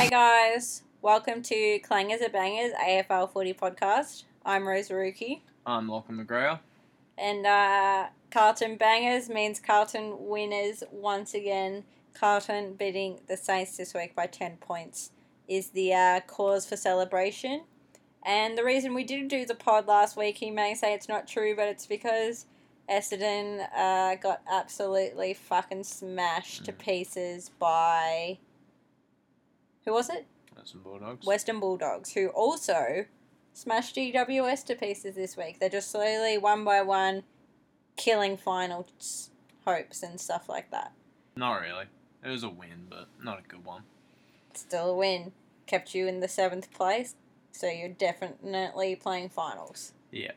Hey guys, welcome to Clangers are Bangers AFL footy podcast. I'm Rose Zarucky. I'm Lachlan McGregor. And Carlton Bangers means Carlton winners once again. Carlton beating the Saints this week by 10 points is the cause for celebration. And the reason we didn't do the pod last week, you may say it's not true, but it's because Essendon got absolutely fucking smashed to pieces by... Who was it? Western Bulldogs, who also smashed GWS to pieces this week. They're just slowly, one by one, killing final hopes and stuff like that. Not really. It was a win, but not a good one. Still a win. Kept you in the 7th place, so you're definitely playing finals. Yeah.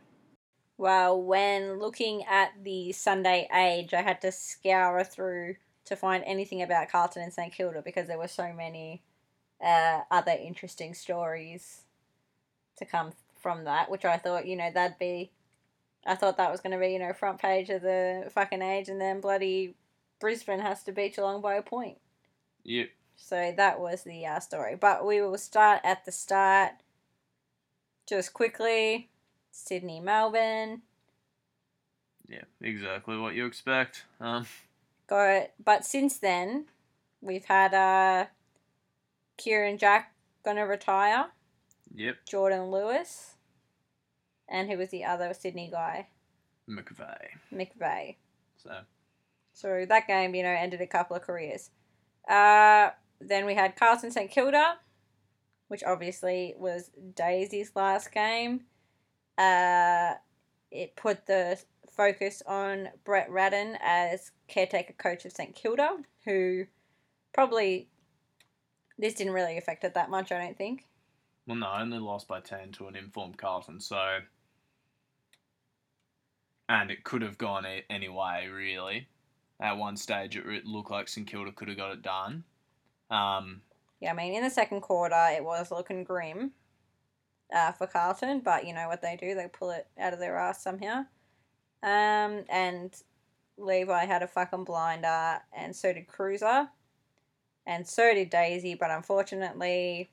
Well, when looking at the Sunday Age, I had to scour through to find anything about Carlton and St Kilda because there were so many... other interesting stories to come from that, which I thought, that was going to be front page of the fucking Age, and then bloody Brisbane has to beat Geelong by a point. Yep. So that was the story. But we will start at the start. Just quickly, Sydney, Melbourne. Yeah, exactly what you expect. Got it. But since then, we've had... Kieran Jack going to retire. Yep. Jordan Lewis. And who was the other Sydney guy? McVeigh. So that game, ended a couple of careers. Then we had Carlton St Kilda, which obviously was Daisy's last game. It put the focus on Brett Ratten as caretaker coach of St Kilda, who probably... This didn't really affect it that much, I don't think. Well, no, only lost by 10 to an informed Carlton, so... And it could have gone any way, really. At one stage, it looked like St Kilda could have got it done. In the second quarter, it was looking grim for Carlton, but you know what they do, they pull it out of their ass somehow. And Levi had a fucking blinder, and so did Cruiser. And so did Daisy, but unfortunately,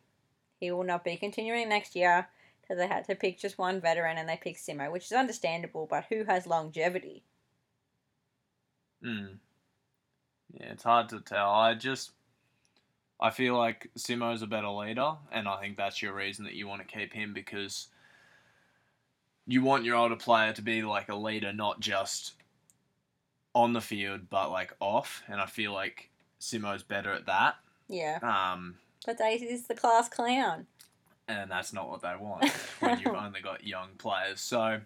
he will not be continuing next year because they had to pick just one veteran and they picked Simo, which is understandable, but who has longevity? Yeah, it's hard to tell. I feel like Simo's a better leader, and I think that's your reason that you want to keep him, because you want your older player to be like a leader, not just on the field, but like off, and I feel like Simo's better at that. Yeah. But Daisy's the class clown. And that's not what they want when you've only got young players. So,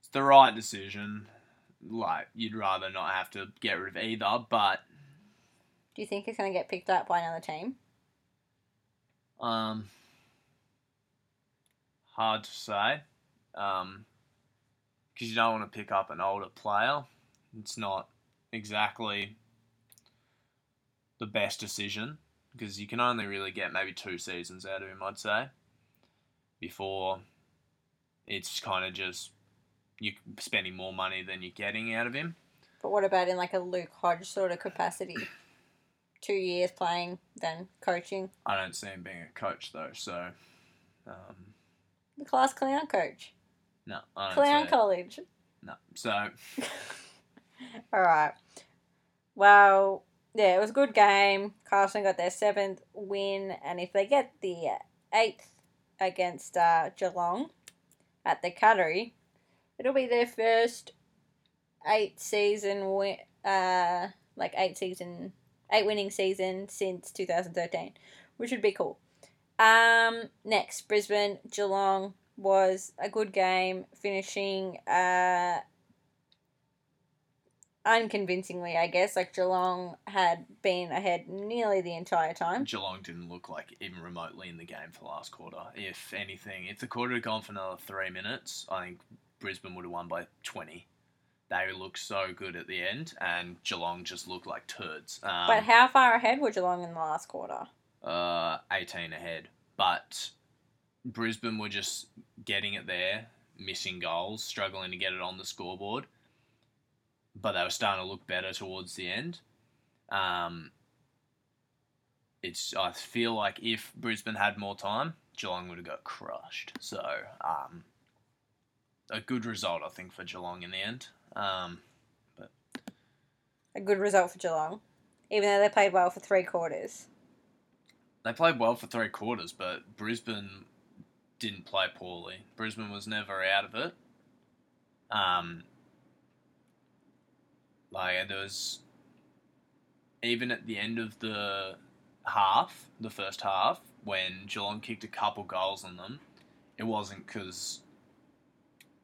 it's the right decision. Like, you'd rather not have to get rid of either, but... Do you think he's going to get picked up by another team? Hard to say. Because you don't want to pick up an older player. It's not... exactly the best decision, because you can only really get maybe 2 seasons out of him, I'd say, before it's kind of just you're spending more money than you're getting out of him. But what about in like a Luke Hodge sort of capacity? 2 years playing, then coaching? I don't see him being a coach though, so... the class clown coach? No, I don't clown college? No, so... All right. Well, yeah, it was a good game. Carlton got their 7th win, and if they get the 8th against Geelong at the Cattery, it'll be their first 8 winning season since 2013, which would be cool. Next, Brisbane Geelong was a good game, finishing unconvincingly, I guess. Like, Geelong had been ahead nearly the entire time. Geelong didn't look like even remotely in the game for the last quarter. If anything, if the quarter had gone for another 3 minutes, I think Brisbane would have won by 20. They looked so good at the end, and Geelong just looked like turds. But how far ahead were Geelong in the last quarter? 18 ahead. But Brisbane were just getting it there, missing goals, struggling to get it on the scoreboard. But they were starting to look better towards the end. it's. I feel like if Brisbane had more time, Geelong would have got crushed. So, a good result, I think, for Geelong in the end. But a good result for Geelong, even though they played well for three quarters. They played well for three quarters, but Brisbane didn't play poorly. Brisbane was never out of it. Like, there was... Even at the end of the half, the first half, when Geelong kicked a couple goals on them, it wasn't because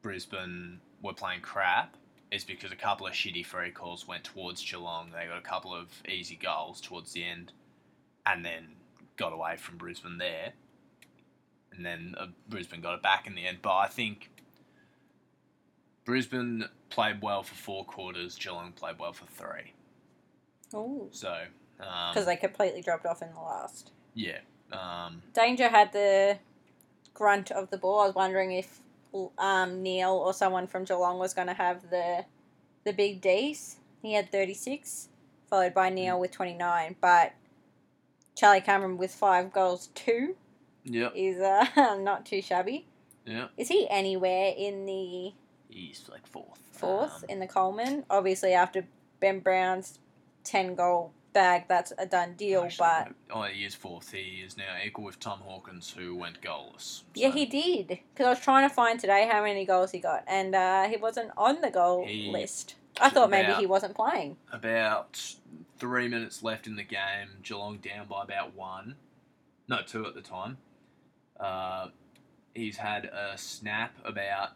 Brisbane were playing crap. It's because a couple of shitty free calls went towards Geelong. They got a couple of easy goals towards the end and then got away from Brisbane there. And then Brisbane got it back in the end. But I think Brisbane played well for four quarters. Geelong played well for three. Ooh. So, because they completely dropped off in the last. Yeah. Danger had the grunt of the ball. I was wondering if Neil or someone from Geelong was going to have the big D's. He had 36, followed by Neil with 29. But Charlie Cameron with 5 goals, 2. Yeah. Is not too shabby. Yeah. Is he anywhere in the... He's like fourth. Fourth in the Coleman. Obviously, after Ben Brown's 10-goal bag, that's a done deal, actually, but... Oh, he is fourth. He is now equal with Tom Hawkins, who went goalless. So. Yeah, he did. Because I was trying to find today how many goals he got, and he wasn't on the goal list. I thought maybe he wasn't playing. About 3 minutes left in the game. Geelong down by about 1. No, 2 at the time. He's had a snap about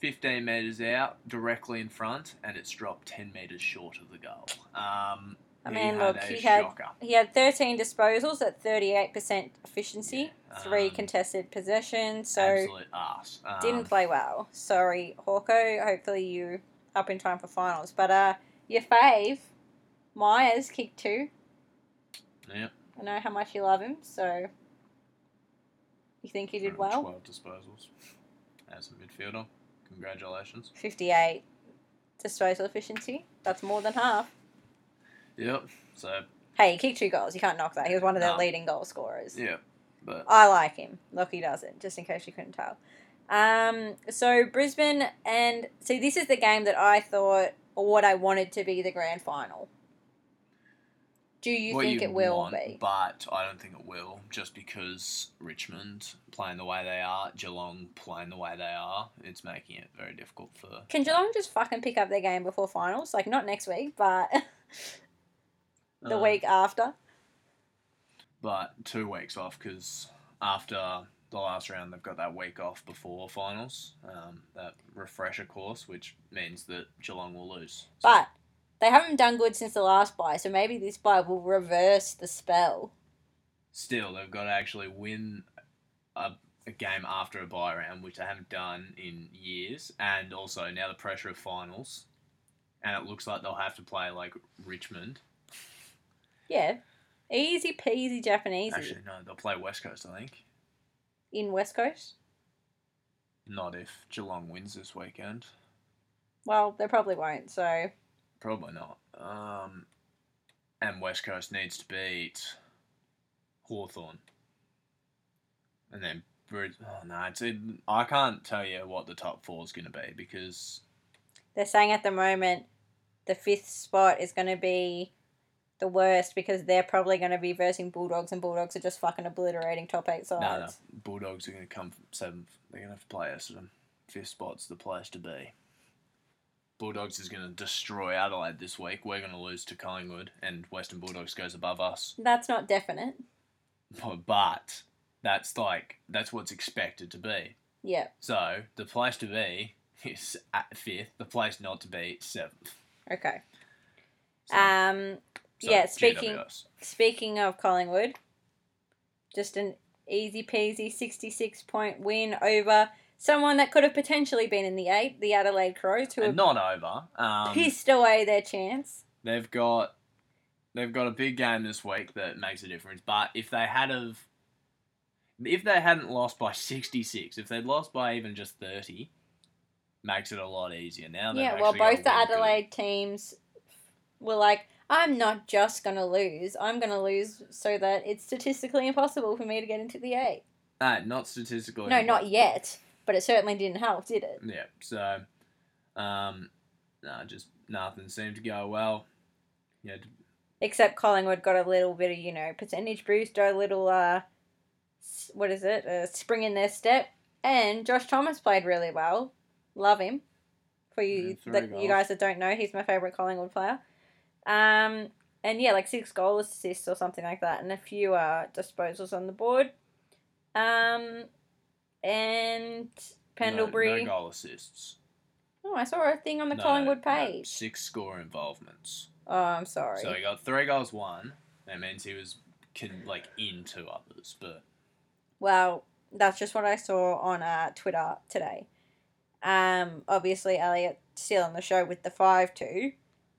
15 metres out, directly in front, and it's dropped 10 metres short of the goal. He had 13 disposals at 38% efficiency, 3 contested possessions, so absolute arse. Didn't play well. Sorry, Hawko, hopefully you up in time for finals. But your fave, Myers, kicked 2. Yeah. I know how much you love him, so you think he did well? 12 disposals as a midfielder. Congratulations. 58 disposal efficiency. That's more than half. Yep. So. Hey, he kicked 2 goals. You can't knock that. He was one of their leading goal scorers. Yeah. But I like him. Lockie doesn't, just in case you couldn't tell. So Brisbane and... See, this is the game that I thought, or what I wanted to be the grand final. Do you think it will be? But I don't think it will, just because Richmond playing the way they are, Geelong playing the way they are, it's making it very difficult for... Can Geelong just fucking pick up their game before finals? Like, not next week, but the week after. But 2 weeks off, because after the last round, they've got that week off before finals, that refresher course, which means that Geelong will lose. So. But... They haven't done good since the last bye, so maybe this bye will reverse the spell. Still, they've got to actually win a game after a bye round, which they haven't done in years. And also, now the pressure of finals. And it looks like they'll have to play, like, Richmond. Yeah. Easy peasy Japanesey. Actually, no, they'll play West Coast, I think. In West Coast? Not if Geelong wins this weekend. Well, they probably won't, so... Probably not. And West Coast needs to beat Hawthorn. And then... I can't tell you what the top 4 is going to be because... They're saying at the moment the 5th spot is going to be the worst because they're probably going to be versing Bulldogs and Bulldogs are just fucking obliterating top 8 sides. No. Bulldogs are going to come 7th. They're going to have to play Essendon. 5th spot's the place to be. Bulldogs is going to destroy Adelaide this week. We're going to lose to Collingwood, and Western Bulldogs goes above us. That's not definite. But that's what's expected to be. Yeah. So the place to be is at 5th. The place not to be 7th. Okay. So, yeah. Speaking of Collingwood, just an easy peasy 66-point win over. Someone that could have potentially been in the 8, the Adelaide Crows, who have not over pissed away their chance. They've got a big game this week that makes a difference. But if they hadn't lost by 66, if they'd lost by even just 30, makes it a lot easier now. Yeah, well, both the Adelaide teams were like, I'm not just going to lose. I'm going to lose so that it's statistically impossible for me to get into the A. Not statistically. No, not yet. But it certainly didn't help, did it? Yeah. So, just nothing seemed to go well. Yeah. Except Collingwood got a little bit of, percentage boost, a little, a spring in their step. And Josh Thomas played really well. Love him. For you, you guys that don't know, he's my favourite Collingwood player. And yeah, like 6 goal assists or something like that, and a few disposals on the board. And Pendlebury. No goal assists. Oh, I saw a thing on the Collingwood page. 6 score involvements. Oh, I'm sorry. So he got 3 goals, 1. That means he was in 2 others, but. Well, that's just what I saw on Twitter today. Obviously, Elliot still on the show with the 5-2,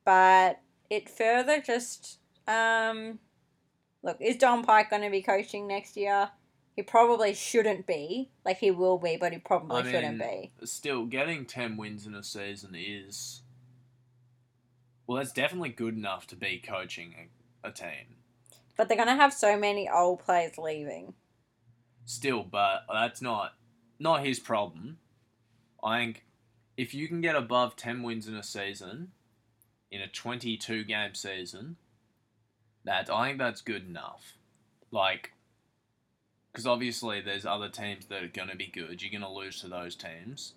but it further just, look, is Don Pike going to be coaching next year? He probably shouldn't be. Like, he will be, but he probably shouldn't be. Still, getting 10 wins in a season is, well, that's definitely good enough to be coaching a team. But they're going to have so many old players leaving. Still, but that's not his problem. I think if you can get above 10 wins in a season, in a 22-game season, I think that's good enough. Like, because obviously there's other teams that are going to be good. You're going to lose to those teams.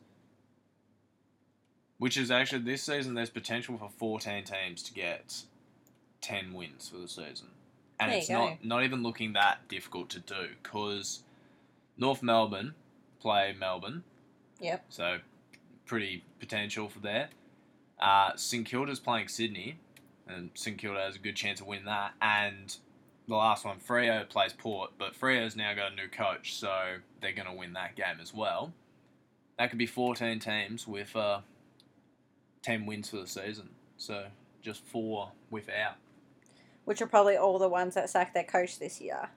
Which is actually, this season, there's potential for 14 teams to get 10 wins for the season. And it's not even looking that difficult to do, because North Melbourne play Melbourne. Yep. So, pretty potential for there. St Kilda's playing Sydney, and St Kilda has a good chance of winning that. And the last one, Freo plays Port, but Freo's now got a new coach, so they're going to win that game as well. That could be 14 teams with 10 wins for the season. So, just 4 without. Which are probably all the ones that sacked their coach this year.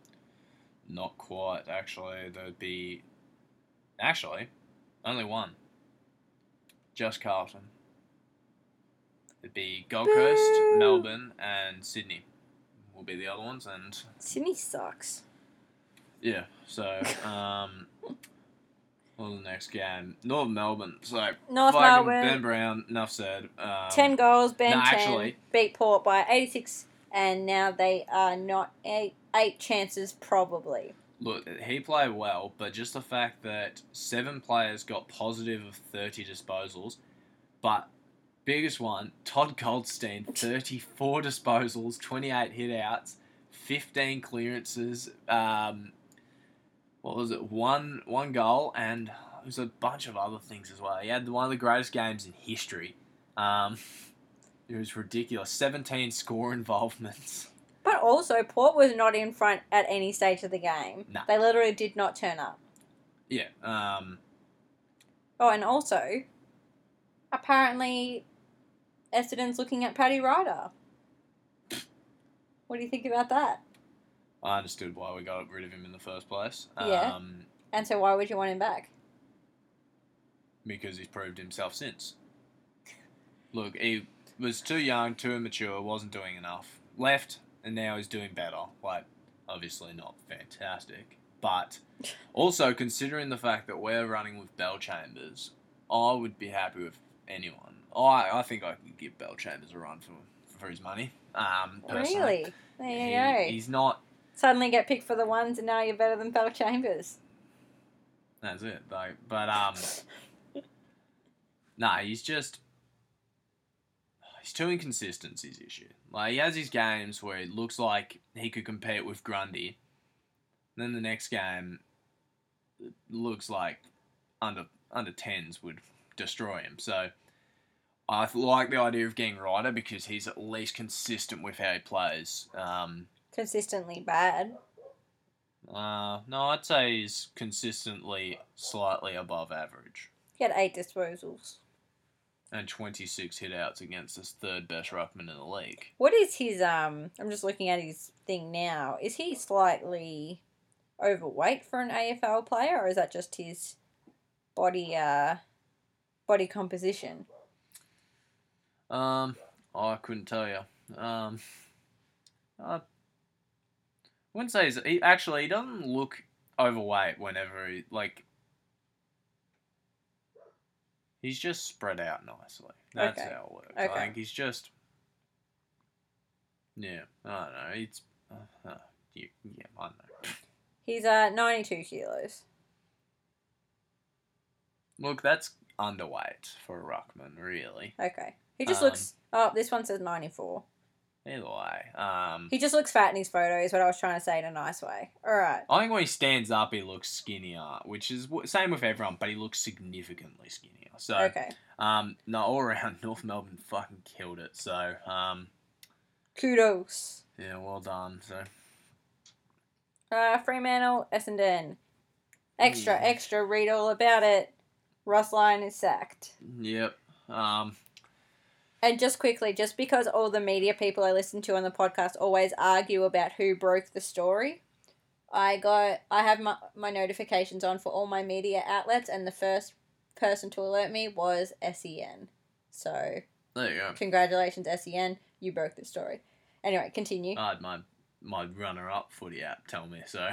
Not quite, actually. There'd be... Actually... Only one. Just Carlton. It'd be Gold Coast, Melbourne, and Sydney will be the other ones. And Sydney sucks. Yeah, so, well, the next game? North Melbourne. So, North Melbourne. Ben Brown, enough said. 10 goals, Ben beat Port by 86, and now they are not eight chances probably. Look, he played well, but just the fact that 7 players got positive of 30 disposals, but biggest one, Todd Goldstein, 34 disposals, 28 hit-outs, 15 clearances, what was it, one goal, and it was a bunch of other things as well. He had one of the greatest games in history. It was ridiculous. 17 score involvements. But also, Port was not in front at any stage of the game. Nah. They literally did not turn up. Yeah. Oh, and also, apparently, Essendon's looking at Paddy Ryder. What do you think about that? I understood why we got rid of him in the first place. Yeah. And so why would you want him back? Because he's proved himself since. Look, he was too young, too immature, wasn't doing enough. Left... And now he's doing better. Like, obviously not fantastic. But also, considering the fact that we're running with Bellchambers, I would be happy with anyone. I think I could give Bellchambers a run for his money. Personally. Really? There you go. He's not... Suddenly get picked for the ones and now you're better than Bellchambers. That's it, though. But, he's just... He's too inconsistent, his issue. Like, he has his games where it looks like he could compete with Grundy. And then the next game it looks like under 10s would destroy him. So, I like the idea of getting Ryder because he's at least consistent with how he plays. Consistently bad? No, I'd say he's consistently slightly above average. He had 8 disposals. And 26 hit-outs against his third-best ruckman in the league. What is his, I'm just looking at his thing now. Is he slightly overweight for an AFL player, or is that just his body composition? Oh, I couldn't tell you. I wouldn't say he doesn't look overweight whenever he, like, he's just spread out nicely. That's how it works. Okay. I think he's just, yeah, I don't know. It's, yeah, I don't know. He's 92 kilos. Look, that's underweight for a ruckman, really. Okay. He just looks, this one says 94. Either way. He just looks fat in his photo is what I was trying to say in a nice way. All right. I think when he stands up, he looks skinnier, which is same with everyone, but he looks significantly skinnier. So, okay. No, all around, North Melbourne fucking killed it. So, kudos. Yeah, well done. So, Fremantle, Essendon. Extra, read all about it. Ross Lyon is sacked. Yep. And just quickly, just because all the media people I listen to on the podcast always argue about who broke the story, I have my notifications on for all my media outlets, and the first person to alert me was SEN. So, there you go. Congratulations, SEN. You broke the story. Anyway, continue. I had my runner-up footy app tell me, so...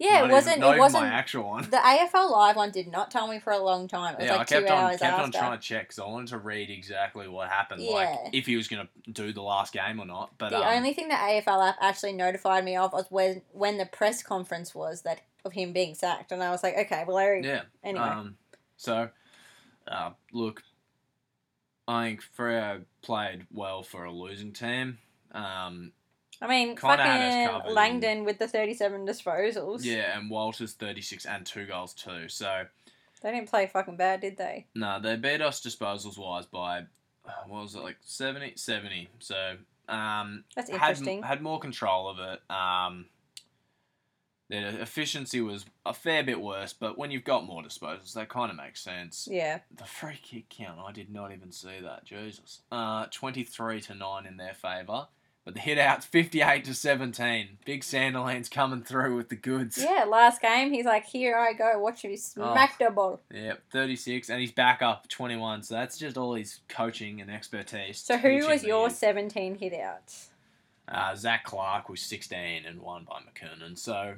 Yeah, it wasn't my actual one. The AFL Live one did not tell me for a long time. It was like 2 hours after. Yeah, I kept on trying to check because I wanted to read exactly what happened, like if he was going to do the last game or not. But the only thing the AFL app actually notified me of was when the press conference was that of him being sacked, and I was like, okay, well, anyway. Look, I think Freo played well for a losing team. I mean, fucking Langdon with the 37 disposals. Yeah, and Walters 36 and 2 goals too. So they didn't play fucking bad, did they? No, they beat us disposals-wise by, what was it, like 70? 70. So that's interesting. Had more control of it. Their efficiency was a fair bit worse, but when you've got more disposals, that kind of makes sense. Yeah. The free kick count, I did not even see that. Jesus. 23-9 in their favour. But the hit out's 58-17. Big Sandilands coming through with the goods. Yeah, last game, he's like, here I go, watch him, he smacked the ball. Yeah, 36, and he's back up 21, so that's just all his coaching and expertise. So who was your 17 hit outs? Zach Clark was 16 and 1 by McKernan, so...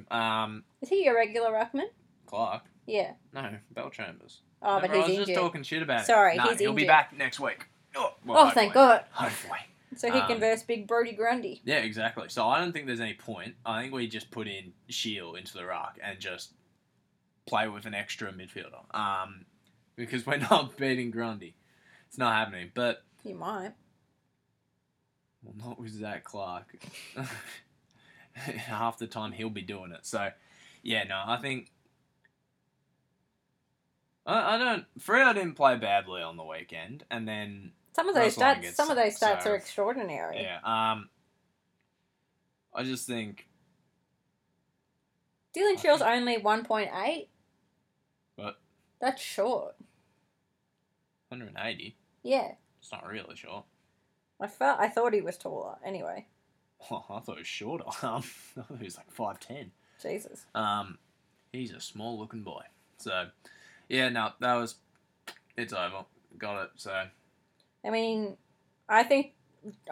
Is he your regular ruckman? Clark? Yeah. No, Bellchambers. Oh, remember, but he's injured. I was just talking shit about it. Sorry, he's injured. He'll be back next week. Oh, well, thank God. Hopefully. So he can verse big Brody Grundy. Yeah, exactly. So I don't think there's any point. I think we just put in Shield into the ruck and just play with an extra midfielder. Because we're not beating Grundy. It's not happening. But you might. Well, not with Zach Clark. Half the time he'll be doing it. So, yeah, no, I think... I don't... Freo didn't play badly on the weekend. And then... Some of those stats are extraordinary. Yeah. I just think... Dylan Shield's only 1.8. What? That's short. 180? Yeah. It's not really short. I thought he was taller, anyway. Oh, I thought he was shorter. I thought he was like 5'10". Jesus. He's a small-looking boy. So, yeah, no, that was... It's over. Got it, so... I mean, I think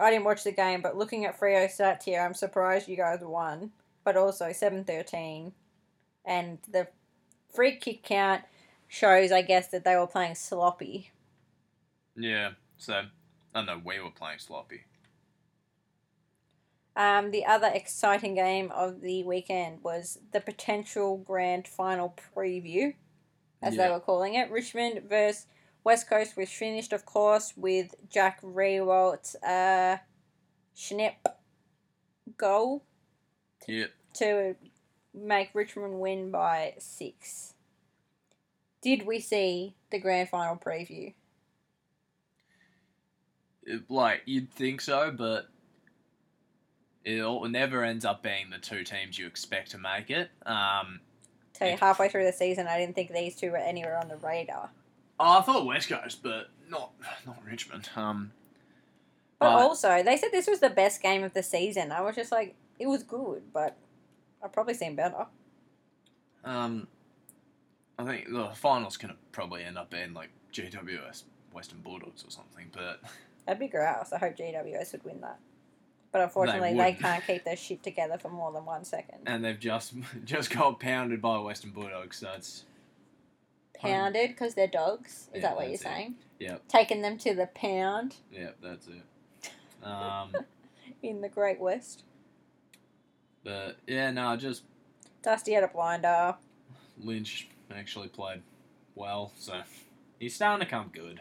I didn't watch the game, but looking at Freo's stats here, I'm surprised you guys won. But also 7-13, and the free kick count shows, I guess, that they were playing sloppy. Yeah, so I know we were playing sloppy. The other exciting game of the weekend was the potential grand final preview, as they were calling it, Richmond versus West Coast was finished, of course, with Jack Rewalt's snip goal to make Richmond win by 6. Did we see the grand final preview? You'd think so, but it never ends up being the two teams you expect to make it. Tell you, halfway through the season, I didn't think these two were anywhere on the radar. Oh, I thought West Coast, but not Richmond. But also, they said this was the best game of the season. I was just like, it was good, but I've probably seen better. I think the finals can probably end up being like GWS, Western Bulldogs or something, but That'd be grouse. I hope GWS would win that. But unfortunately, they can't keep their shit together for more than 1 second. And they've just got pounded by Western Bulldogs, so it's... Pounded because they're dogs? Is that what you're saying? Yeah. Taking them to the pound? Yeah, that's it. In the Great West. But, yeah, no, just... Dusty had a blinder. Lynch actually played well, so he's starting to come good.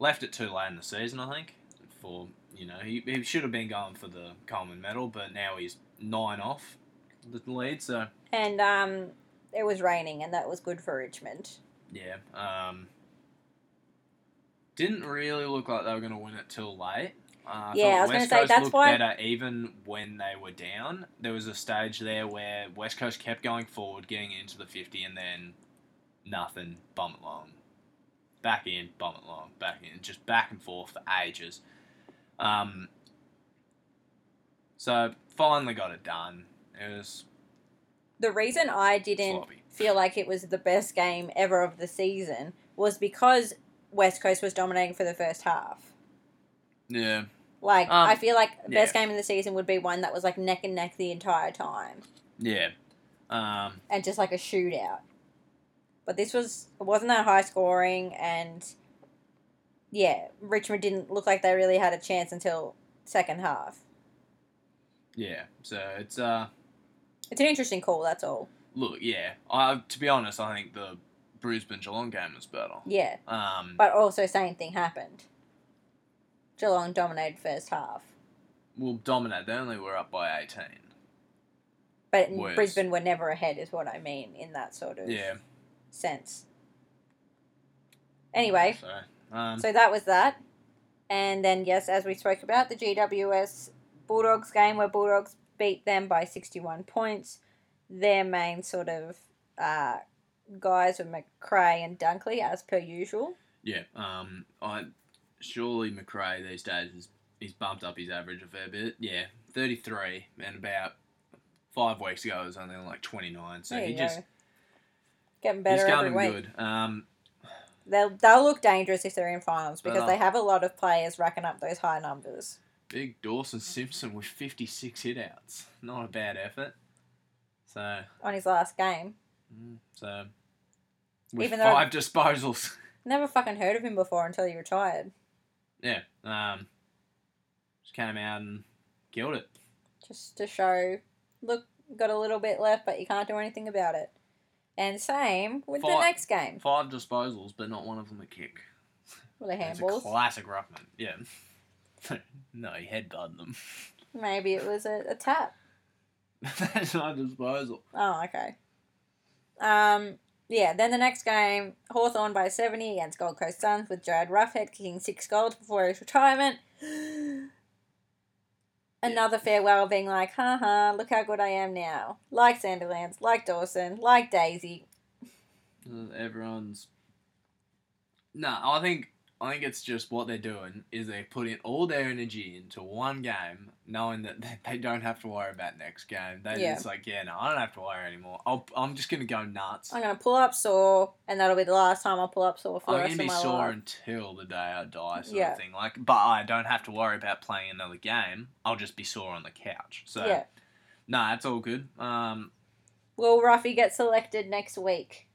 Left it too late in the season, I think, for... You know, he should have been going for the Coleman medal, but now he's 9 off the lead, so... And it was raining, and that was good for Richmond. Yeah. Didn't really look like they were going to win it till late. Yeah, I was going to say, that's why... West Coast looked better even when they were down. There was a stage there where West Coast kept going forward, getting into the 50, and then nothing, bum it long. Back in, bum it long, back in. Just back and forth for ages. So finally got it done. It was the reason I didn't sloppy. Feel like it was the best game ever of the season was because West Coast was dominating for the first half. Yeah. Like, I feel like the best game of the season would be one that was like neck and neck the entire time. Yeah. And just like a shootout. But this was, it wasn't that high scoring, and yeah, Richmond didn't look like they really had a chance until second half. Yeah, so it's an interesting call, that's all. Look, yeah, to be honest, I think the Brisbane-Geelong game was better. Yeah, but also same thing happened. Geelong dominated first half. Well, dominate, they only were up by 18. But Brisbane were never ahead is what I mean in that sort of sense. Anyway... Sorry. So that was that. And then, yes, as we spoke about, the GWS Bulldogs game where Bulldogs beat them by 61 points. Their main sort of guys were McCrae and Dunkley, as per usual. Yeah. Surely McCrae these days, he's bumped up his average a fair bit. Yeah, 33. And about 5 weeks ago, it was only like 29. So he just... Getting better every week. He's going good. They'll look dangerous if they're in finals because they have a lot of players racking up those high numbers. Big Dawson Simpson with 56 hitouts. Not a bad effort. So on his last game. So with even 5 disposals. Never fucking heard of him before until he retired. Yeah. Just came out and killed it. Just to show, look, got a little bit left, but you can't do anything about it. And same with the next game. 5 disposals, but not one of them a kick. Well, the handballs. It's a classic ruckman. Yeah. No, he headbutted them. Maybe it was a tap. That's not a disposal. Oh, okay. Yeah, then the next game, Hawthorn by 70 against Gold Coast Suns with Jared Roughhead kicking 6 goals before his retirement. Another farewell being like, ha, look how good I am now. Like Sandilands, like Dawson, like Daisy. Everyone's... No, I think it's just what they're doing is they're putting all their energy into one game, knowing that they don't have to worry about next game. They're just like, I don't have to worry anymore. I'm just going to go nuts. I'm going to pull up sore, and that'll be the last time I'll pull up sore for the rest of my life. I'm going to be sore until the day I die sort of thing. Like, but I don't have to worry about playing another game. I'll just be sore on the couch. So, no, that's all good. Will Raffy get selected next week?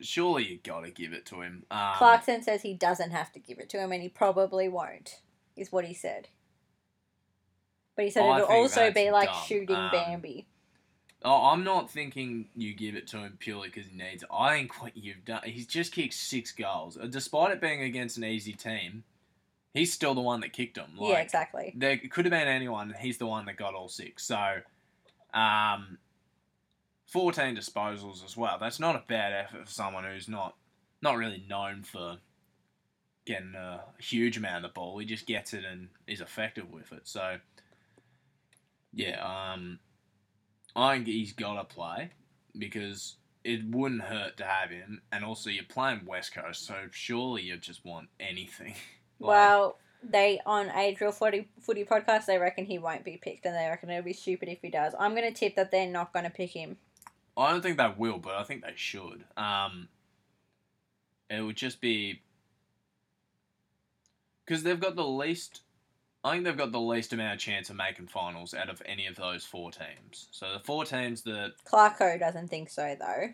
Surely you got to give it to him. Clarkson says he doesn't have to give it to him, and he probably won't, is what he said. But he said it'll also be like shooting Bambi. Oh, I'm not thinking you give it to him purely because he needs it. I think what you've done... He's just kicked 6 goals. Despite it being against an easy team, he's still the one that kicked them. Like, yeah, exactly. There could have been anyone, and he's the one that got all 6. So, 14 disposals as well. That's not a bad effort for someone who's not really known for getting a huge amount of the ball. He just gets it and is effective with it. So, I think he's got to play because it wouldn't hurt to have him. And also, you're playing West Coast, so surely you just want anything. Like, well, they, on a Drill Footy podcast, they reckon he won't be picked and they reckon it'll be stupid if he does. I'm going to tip that they're not going to pick him. I don't think they will, but I think they should. It would just be... Because they've got the least... I think they've got the least amount of chance of making finals out of any of those four teams. So the four teams that... Clarko doesn't think so, though.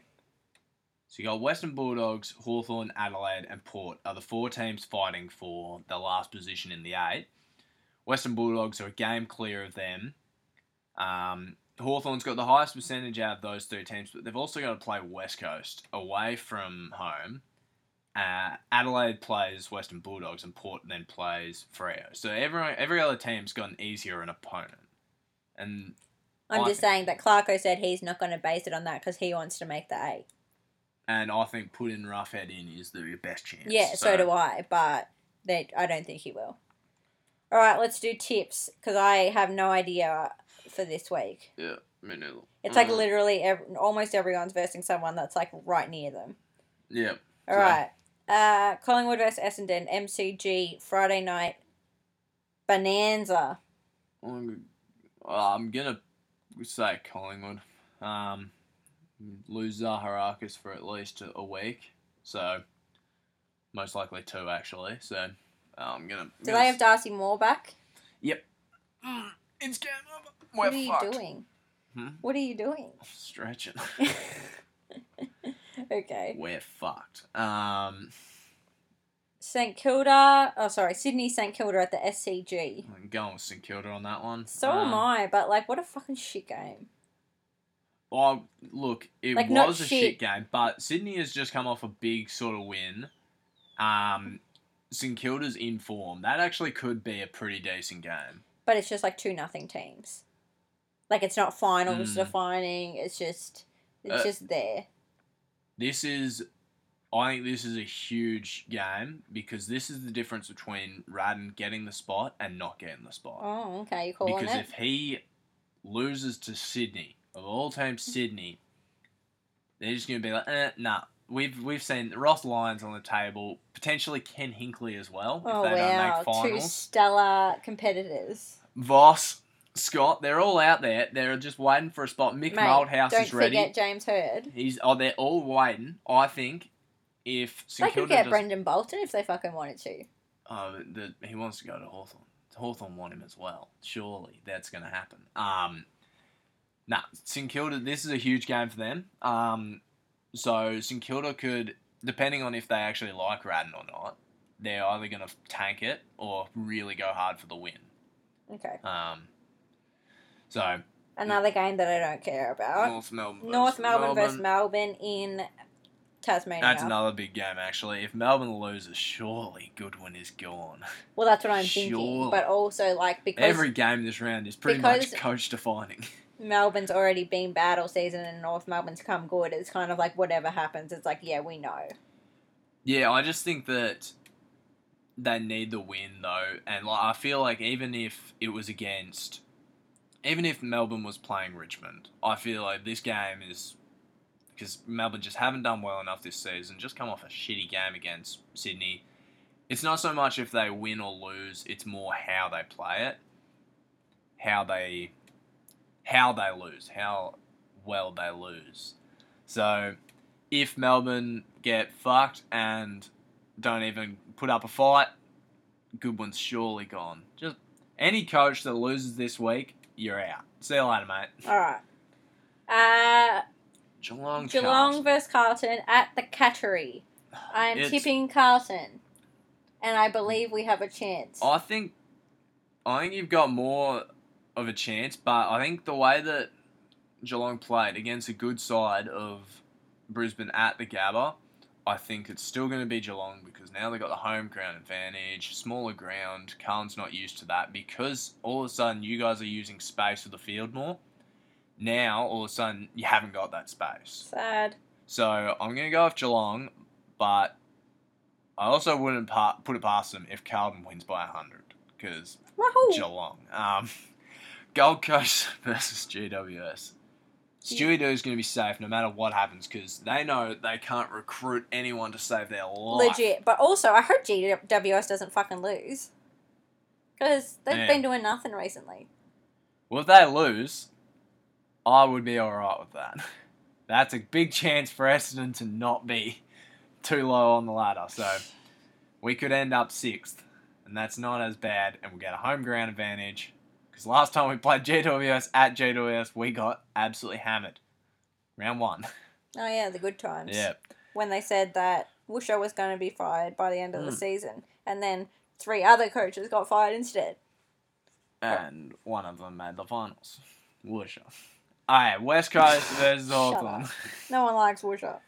So you got Western Bulldogs, Hawthorn, Adelaide and Port are the four teams fighting for the last position in the eight. Western Bulldogs are a game clear of them. Hawthorn's got the highest percentage out of those three teams, but they've also got to play West Coast away from home. Adelaide plays Western Bulldogs and Port then plays Freo. So every other team's got an easier an opponent. And I'm just saying that Clarko said he's not going to base it on that because he wants to make the eight. And I think putting Roughhead in is the best chance. Yeah, so do I, but I don't think he will. All right, let's do tips because I have no idea for this week. Yeah, me neither. It's like literally almost everyone's versing someone that's like right near them. Yeah. All right. Collingwood versus Essendon, MCG, Friday night, Bonanza. I'm going to say Collingwood. Lose Zaharakis for at least a week. So, most likely two, actually. So, I'm going to... Do they have Darcy Moore back? Yep. It's game over. What are you doing? What are you doing? I'm stretching. Okay. We're fucked. St Kilda... Oh, sorry. Sydney St Kilda at the SCG. I'm going with St Kilda on that one. So am I, but, like, what a fucking shit game. Well, look, it like, was a shit game, but Sydney has just come off a big sort of win. St Kilda's in form. That actually could be a pretty decent game. But it's just, like, 2-0 teams. Like, it's not finals defining. It's just there. I think this is a huge game because this is the difference between Ratten getting the spot and not getting the spot. Oh, okay, you're calling it. Because if he loses to Sydney, of all times Sydney, they're just going to be like, nah. We've seen Ross Lyon's on the table, potentially Ken Hinckley as well if they don't make finals. 2 stellar competitors. Voss, Scott, they're all out there. They're just waiting for a spot. Mick Malthouse is ready. Don't forget James Hird. They're all waiting. I think if St Kilda could get Brendan Bolton if they fucking wanted to. Oh, he wants to go to Hawthorn. Hawthorn want him as well. Surely that's going to happen. St Kilda. This is a huge game for them. So St Kilda could, depending on if they actually like Ratten or not, they're either going to tank it or really go hard for the win. Okay. So another game that I don't care about. North Melbourne versus Melbourne in Tasmania. That's another big game, actually. If Melbourne loses, surely Goodwin is gone. Well, that's what I'm thinking. But also, like, because every game this round is pretty much coach defining. Melbourne's already been bad all season, and North Melbourne's come good. It's kind of like whatever happens, it's like, yeah, we know. Yeah, I just think that they need the win though, and like, I feel like even if Melbourne was playing Richmond, I feel like this game is... Because Melbourne just haven't done well enough this season, just come off a shitty game against Sydney. It's not so much if they win or lose, it's more how they play it. How they lose. How well they lose. So, if Melbourne get fucked and don't even put up a fight, Goodwin's surely gone. Just any coach that loses this week, you're out. See you later, mate. All right. Geelong versus Carlton at the Cattery. I'm tipping Carlton, and I believe we have a chance. I think you've got more of a chance, but I think the way that Geelong played against a good side of Brisbane at the Gabba, I think it's still going to be Geelong because now they've got the home ground advantage, smaller ground. Carlton's not used to that because all of a sudden you guys are using space of the field more. Now, all of a sudden, you haven't got that space. Sad. So, I'm going to go with Geelong, but I also wouldn't put it past them if Carlton wins by 100 because Geelong. Gold Coast versus GWS. Stewie Doo's going to be safe no matter what happens because they know they can't recruit anyone to save their life. Legit. But also, I hope GWS doesn't fucking lose because they've been doing nothing recently. Well, if they lose, I would be all right with that. That's a big chance for Essendon to not be too low on the ladder. So we could end up 6th. and that's not as bad, and we'll get a home ground advantage, because last time we played JWS at JWS, we got absolutely hammered. Round one. Oh, yeah, the good times. Yeah. When they said that Woosha was going to be fired by the end of the season, and then 3 other coaches got fired instead. And one of them made the finals. Woosha. Alright, West Coast versus Auckland. No one likes Woosha.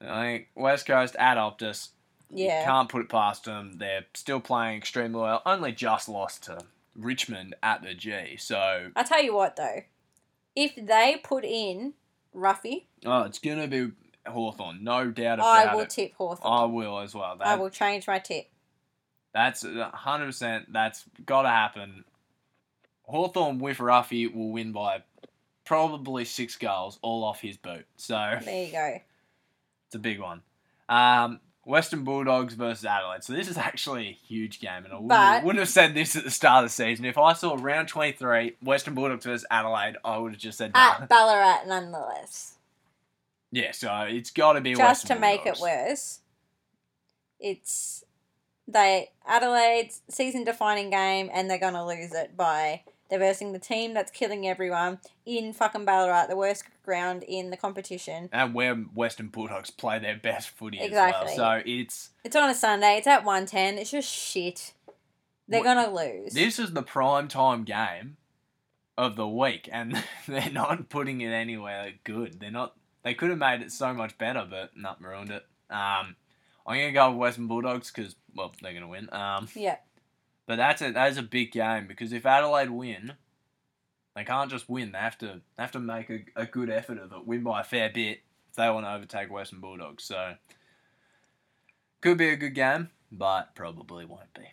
I think West Coast at Optus. Yeah. You can't put it past them. They're still playing extremely well. Only just lost to Richmond at the G, so... I'll tell you what, though. If they put in Raffy... Oh, it's going to be Hawthorn. No doubt about it. I will tip Hawthorn. I will as well. I will change my tip. That's 100%. That's got to happen. Hawthorn with Raffy will win by probably 6 goals, all off his boot. So... There you go. It's a big one. Western Bulldogs versus Adelaide. So this is actually a huge game, and I wouldn't have said this at the start of the season. If I saw round 23, Western Bulldogs versus Adelaide, I would have just said no. At Ballarat, nonetheless. Yeah, so it's got to be just Western Bulldogs. Just to make it worse, it's Adelaide's season-defining game, and they're going to lose it by... They're versing the team that's killing everyone in fucking Ballarat, the worst ground in the competition. And where Western Bulldogs play their best footy as well. So it's on a Sunday. It's at 1:10. It's just shit. They're going to lose. This is the prime time game of the week, and they're not putting it anywhere good. They're not. They could have made it so much better, but not ruined it. I'm going to go with Western Bulldogs because, well, they're going to win. Yeah. But that's a big game, because if Adelaide win, they can't just win. They have to make a good effort of it, win by a fair bit, if they want to overtake Western Bulldogs. So, could be a good game, but probably won't be.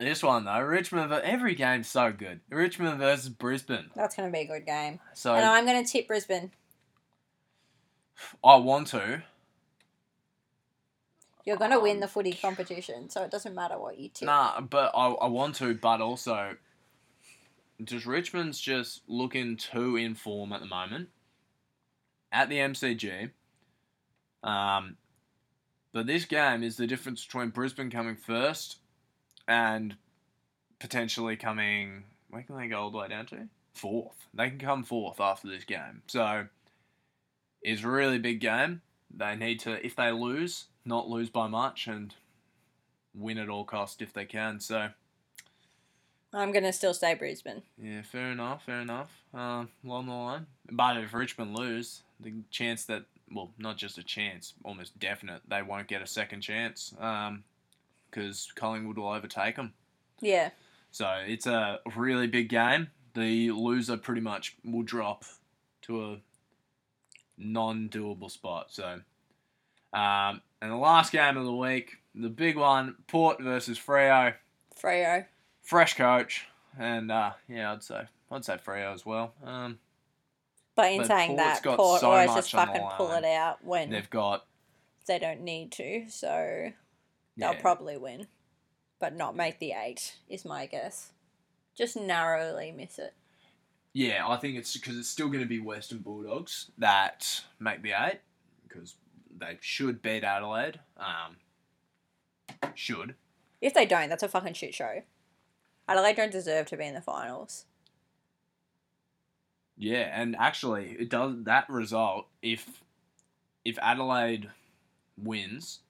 This one, though, Richmond... Every game's so good. Richmond versus Brisbane. That's going to be a good game. So, and I'm going to tip Brisbane. I want to. You're going to win the footy competition, so it doesn't matter what you tip. Nah, but I want to, but also, just Richmond's just looking too in form at the moment at the MCG. But this game is the difference between Brisbane coming first and potentially coming... Where can they go all the way down to? 4th. They can come 4th after this game. So, it's a really big game. They need to, if they lose... not lose by much and win at all costs if they can, so... I'm going to still say Brisbane. Yeah, fair enough. Along the line. But if Richmond lose, the chance that... Well, not just a chance, almost definite, they won't get a second chance because Collingwood will overtake them. Yeah. So, it's a really big game. The loser pretty much will drop to a non-doable spot, so... And the last game of the week, the big one, Port versus Freo. Freo. Fresh coach. And, yeah, I'd say Freo as well. But in saying that, Port always just fucking pull it out when they don't need to, so they'll probably win. But not make the 8, is my guess. Just narrowly miss it. Yeah, I think it's because it's still going to be Western Bulldogs that make the 8, because... They should beat Adelaide. Should. If they don't, that's a fucking shit show. Adelaide don't deserve to be in the finals. Yeah, and actually, it does that result, if Adelaide wins,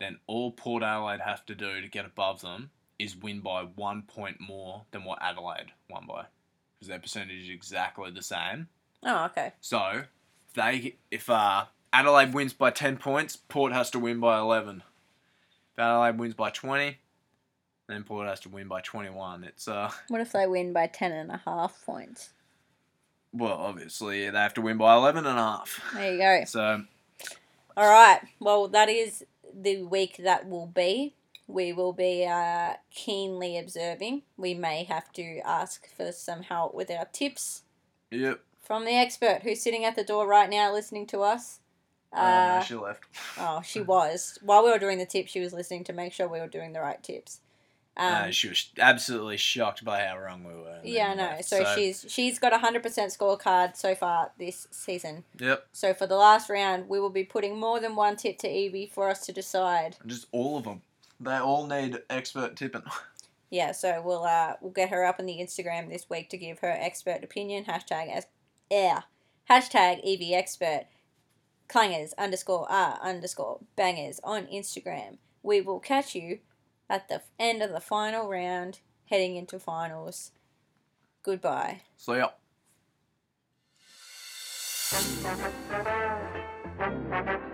then all Port Adelaide have to do to get above them is win by 1 point more than what Adelaide won by. Because their percentage is exactly the same. Oh, okay. So, if Adelaide wins by 10 points, Port has to win by 11. If Adelaide wins by 20, then Port has to win by 21. It's What if they win by 10.5 points? Well, obviously, they have to win by 11.5. There you go. So, all right. Well, that is the week that will be. We will be keenly observing. We may have to ask for some help with our tips. Yep. From the expert who's sitting at the door right now listening to us. No, she left. Oh, she was. While we were doing the tips, she was listening to make sure we were doing the right tips. She was absolutely shocked by how wrong we were. Yeah, I know. So she's got a 100% scorecard so far this season. Yep. So for the last round, we will be putting more than one tip to Evie for us to decide. Just all of them. They all need expert tipping. Yeah, so we'll get her up on the Instagram this week to give her expert opinion. Hashtag EVExpert. Clangers_R_bangers on Instagram. We will catch you at the end of the final round, heading into finals. Goodbye. See ya.